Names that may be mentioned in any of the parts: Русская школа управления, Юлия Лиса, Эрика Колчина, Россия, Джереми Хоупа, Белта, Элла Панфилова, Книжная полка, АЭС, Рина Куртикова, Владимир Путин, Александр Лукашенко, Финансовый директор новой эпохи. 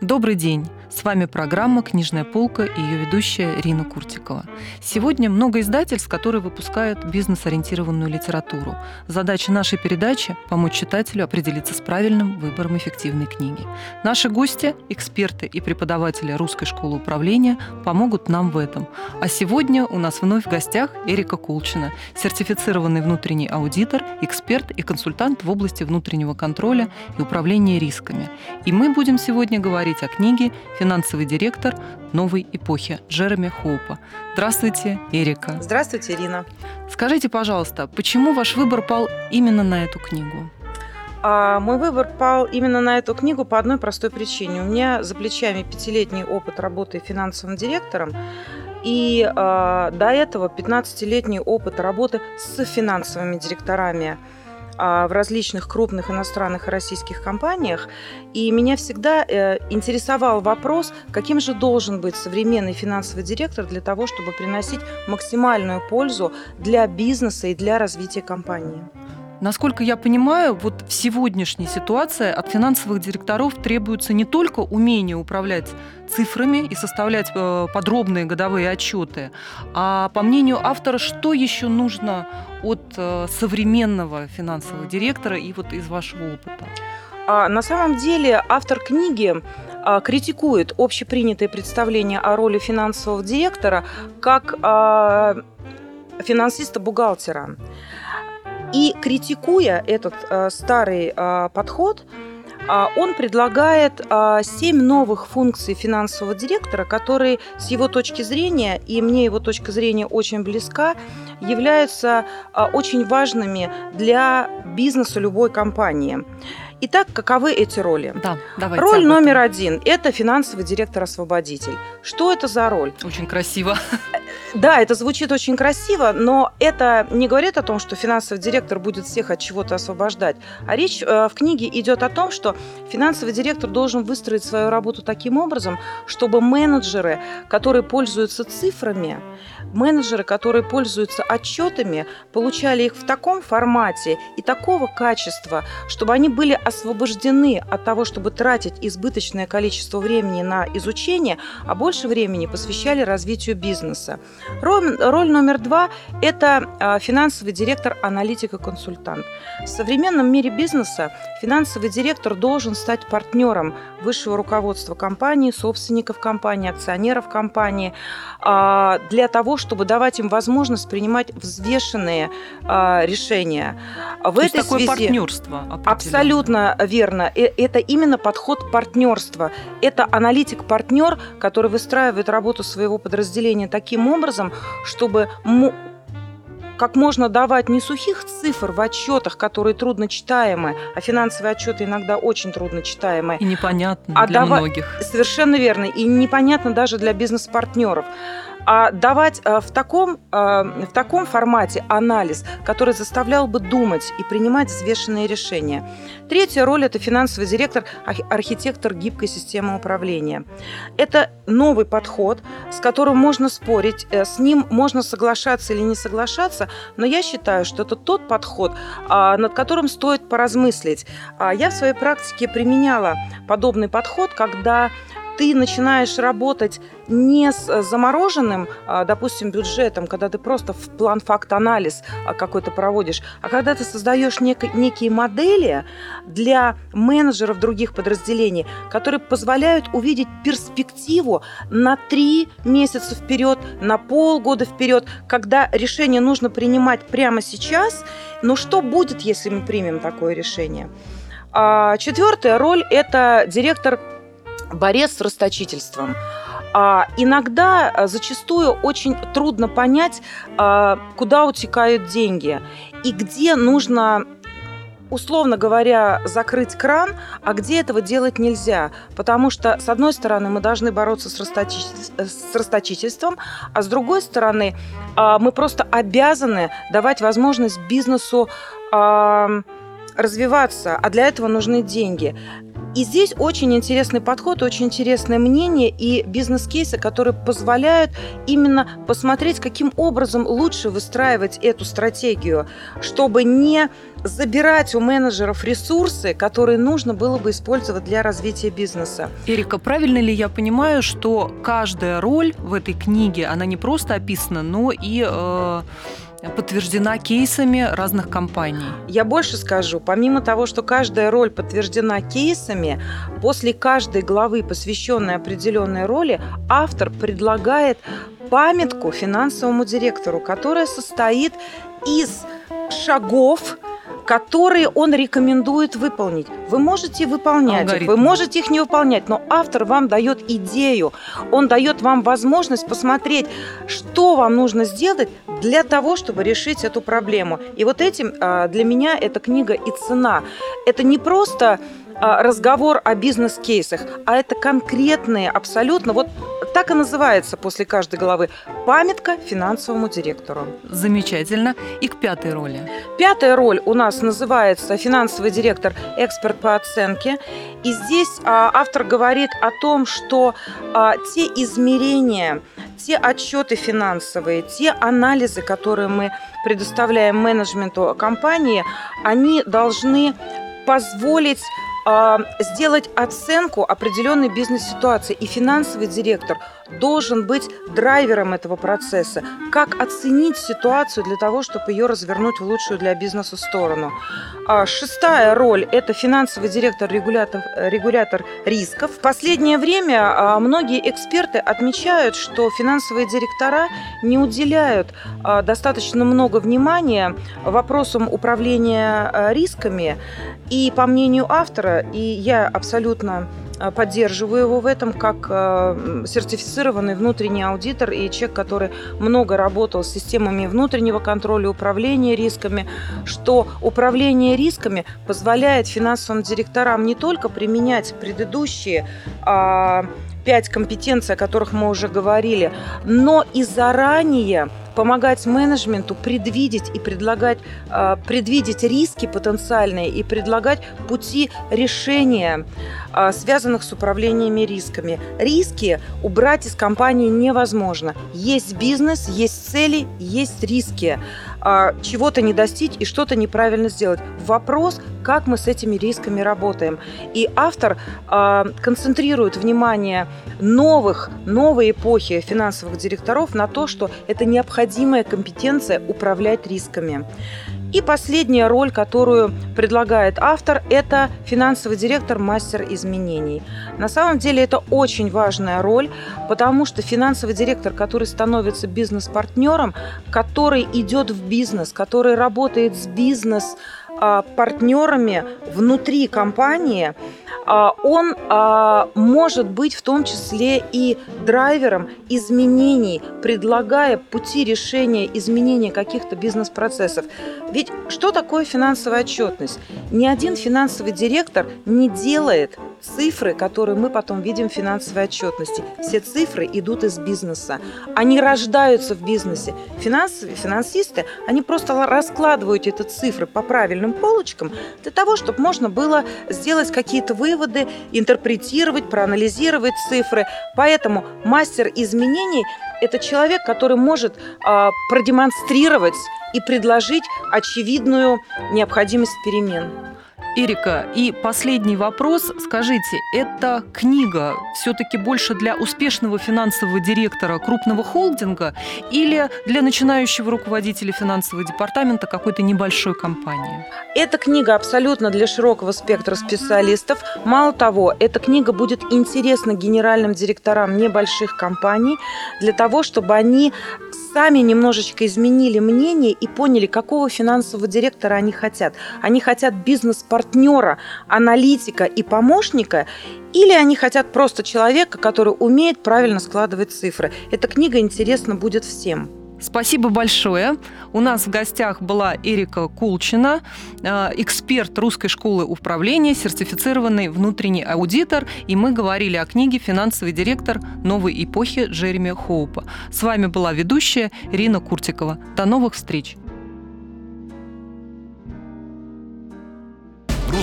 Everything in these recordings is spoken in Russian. Добрый день! С вами программа «Книжная полка» и ее ведущая Рина Куртикова. Сегодня много издательств, которые выпускают бизнес-ориентированную литературу. Задача нашей передачи – помочь читателю определиться с правильным выбором эффективной книги. Наши гости, эксперты и преподаватели Русской школы управления помогут нам в этом. А сегодня у нас вновь в гостях Эрика Колчина, сертифицированный внутренний аудитор, эксперт и консультант в области внутреннего контроля и управления рисками. И мы будем сегодня говорить о книге «Финансовый директор новой эпохи» Джереми Хоупа. Здравствуйте, Эрика. Здравствуйте, Ирина. Скажите, пожалуйста, почему ваш выбор пал именно на эту книгу? Мой выбор пал именно на эту книгу по одной простой причине. У меня за плечами 5-летний опыт работы финансовым директором и до этого 15-летний опыт работы с финансовыми директорами в различных крупных иностранных и российских компаниях. И меня всегда интересовал вопрос, каким же должен быть современный финансовый директор для того, чтобы приносить максимальную пользу для бизнеса и для развития компании. Насколько я понимаю, вот в сегодняшней ситуации от финансовых директоров требуется не только умение управлять цифрами и составлять подробные годовые отчеты, а, по мнению автора, что еще нужно от современного финансового директора и вот из вашего опыта? На самом деле автор книги критикует общепринятое представление о роли финансового директора как финансиста-бухгалтера. И критикуя этот старый подход, он предлагает 7 новых функций финансового директора, которые с его точки зрения, и мне его точка зрения очень близка, являются очень важными для бизнеса любой компании. Итак, каковы эти роли? Да, давайте. Роль номер 1 – это финансовый директор-освободитель. Что это за роль? Очень красиво. Да, это звучит очень красиво, но это не говорит о том, что финансовый директор будет всех от чего-то освобождать. А речь в книге идет о том, что финансовый директор должен выстроить свою работу таким образом, чтобы менеджеры, которые пользуются цифрами, менеджеры, которые пользуются отчетами, получали их в таком формате и такого качества, чтобы они были освобождены от того, чтобы тратить избыточное количество времени на изучение, а больше времени посвящали развитию бизнеса. Роль номер 2 – это финансовый директор, аналитик и консультант. В современном мире бизнеса финансовый директор должен стать партнером высшего руководства компании, собственников компании, акционеров компании, для того, чтобы давать им возможность принимать взвешенные решения. То есть такое партнерство определенно. Абсолютно верно. Это именно подход партнерства. Это аналитик-партнер, который выстраивает работу своего подразделения таким образом, чтобы как можно давать не сухих цифр в отчетах, которые трудно читаемы, а финансовые отчеты иногда очень трудно читаемы. И непонятно для многих. Совершенно верно. И непонятно даже для бизнес-партнеров. А давать в таком формате анализ, который заставлял бы думать и принимать взвешенные решения. Третья роль – это финансовый директор, архитектор гибкой системы управления. Это новый подход, с которым можно спорить, с ним можно соглашаться или не соглашаться, но я считаю, что это тот подход, над которым стоит поразмыслить. Я в своей практике применяла подобный подход, когда ты начинаешь работать не с замороженным, допустим, бюджетом, когда ты просто в план-факт-анализ какой-то проводишь, а когда ты создаешь некие модели для менеджеров других подразделений, которые позволяют увидеть перспективу на 3 месяца вперед, на полгода вперед, когда решение нужно принимать прямо сейчас. Но что будет, если мы примем такое решение? 4-я роль – это директор, борец с расточительством. Иногда, зачастую, очень трудно понять, куда утекают деньги и где нужно, условно говоря, закрыть кран, а где этого делать нельзя. Потому что, с одной стороны, мы должны бороться с расточительством, а с другой стороны, мы просто обязаны давать возможность бизнесу развиваться, а для этого нужны деньги. И здесь очень интересный подход, очень интересное мнение и бизнес-кейсы, которые позволяют именно посмотреть, каким образом лучше выстраивать эту стратегию, чтобы не забирать у менеджеров ресурсы, которые нужно было бы использовать для развития бизнеса. Эрика, правильно ли я понимаю, что каждая роль в этой книге, она не просто описана, но и подтверждена кейсами разных компаний? Я больше скажу. Помимо того, что каждая роль подтверждена кейсами, после каждой главы, посвященной определенной роли, автор предлагает памятку финансовому директору, которая состоит из шагов, которые он рекомендует выполнить. Вы можете выполнять их, вы можете их не выполнять, но автор вам дает идею, он дает вам возможность посмотреть, что вам нужно сделать для того, чтобы решить эту проблему. И вот этим для меня эта книга и цена. Это не просто разговор о бизнес-кейсах, а это конкретные абсолютно, вот так и называется после каждой главы, памятка финансовому директору. Замечательно. И к пятой роли. Пятая роль у нас называется «Финансовый директор, эксперт по оценке». И здесь автор говорит о том, что те измерения, те отчеты финансовые, те анализы, которые мы предоставляем менеджменту компании, они должны позволить сделать оценку определенной бизнес-ситуации. И финансовый директор должен быть драйвером этого процесса. Как оценить ситуацию для того, чтобы ее развернуть в лучшую для бизнеса сторону. Шестая роль – это финансовый директор, регулятор рисков. В последнее время многие эксперты отмечают, что финансовые директора не уделяют достаточно много внимания вопросам управления рисками. И по мнению автора, и я абсолютно поддерживаю его в этом, как сертифицированный внутренний аудитор и человек, который много работал с системами внутреннего контроля, управления рисками, что управление рисками позволяет финансовым директорам не только применять предыдущие 5 компетенций, о которых мы уже говорили, но и заранее помогать менеджменту предвидеть и предвидеть риски потенциальные и предлагать пути решения, связанных с управлениями рисками. Риски убрать из компании невозможно. Есть бизнес, есть цели, есть риски. Чего-то не достичь и что-то неправильно сделать. Вопрос, как мы с этими рисками работаем. И автор концентрирует внимание новой эпохи финансовых директоров на то, что это необходимая компетенция управлять рисками. И последняя роль, которую предлагает автор, это финансовый директор, мастер изменений. На самом деле это очень важная роль, потому что финансовый директор, который становится бизнес-партнером, который идет в бизнес, который работает с бизнес-партнерами внутри компании, он может быть в том числе и драйвером изменений, предлагая пути решения изменения каких-то бизнес-процессов. Ведь что такое финансовая отчетность? Ни один финансовый директор не делает цифры, которые мы потом видим в финансовой отчетности. Все цифры идут из бизнеса. Они рождаются в бизнесе. Финансисты, они просто раскладывают эти цифры по правильным полочкам для того, чтобы можно было сделать какие-то выводы, интерпретировать, проанализировать цифры. Поэтому мастер изменений – это человек, который может продемонстрировать и предложить очевидную необходимость перемен. Эрика, и последний вопрос. Скажите, эта книга все-таки больше для успешного финансового директора крупного холдинга или для начинающего руководителя финансового департамента какой-то небольшой компании? Эта книга абсолютно для широкого спектра специалистов. Мало того, эта книга будет интересна генеральным директорам небольших компаний для того, чтобы они сами немножечко изменили мнение и поняли, какого финансового директора они хотят. Они хотят бизнес-партнера, аналитика и помощника, или они хотят просто человека, который умеет правильно складывать цифры. Эта книга интересна будет всем. Спасибо большое. У нас в гостях была Эрика Колчина, эксперт Русской школы управления, сертифицированный внутренний аудитор. И мы говорили о книге «Финансовый директор новой эпохи» Джереми Хоупа. С вами была ведущая Рина Куртикова. До новых встреч.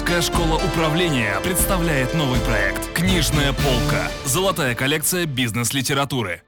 Русская школа управления представляет новый проект «Книжная полка». Золотая коллекция бизнес-литературы.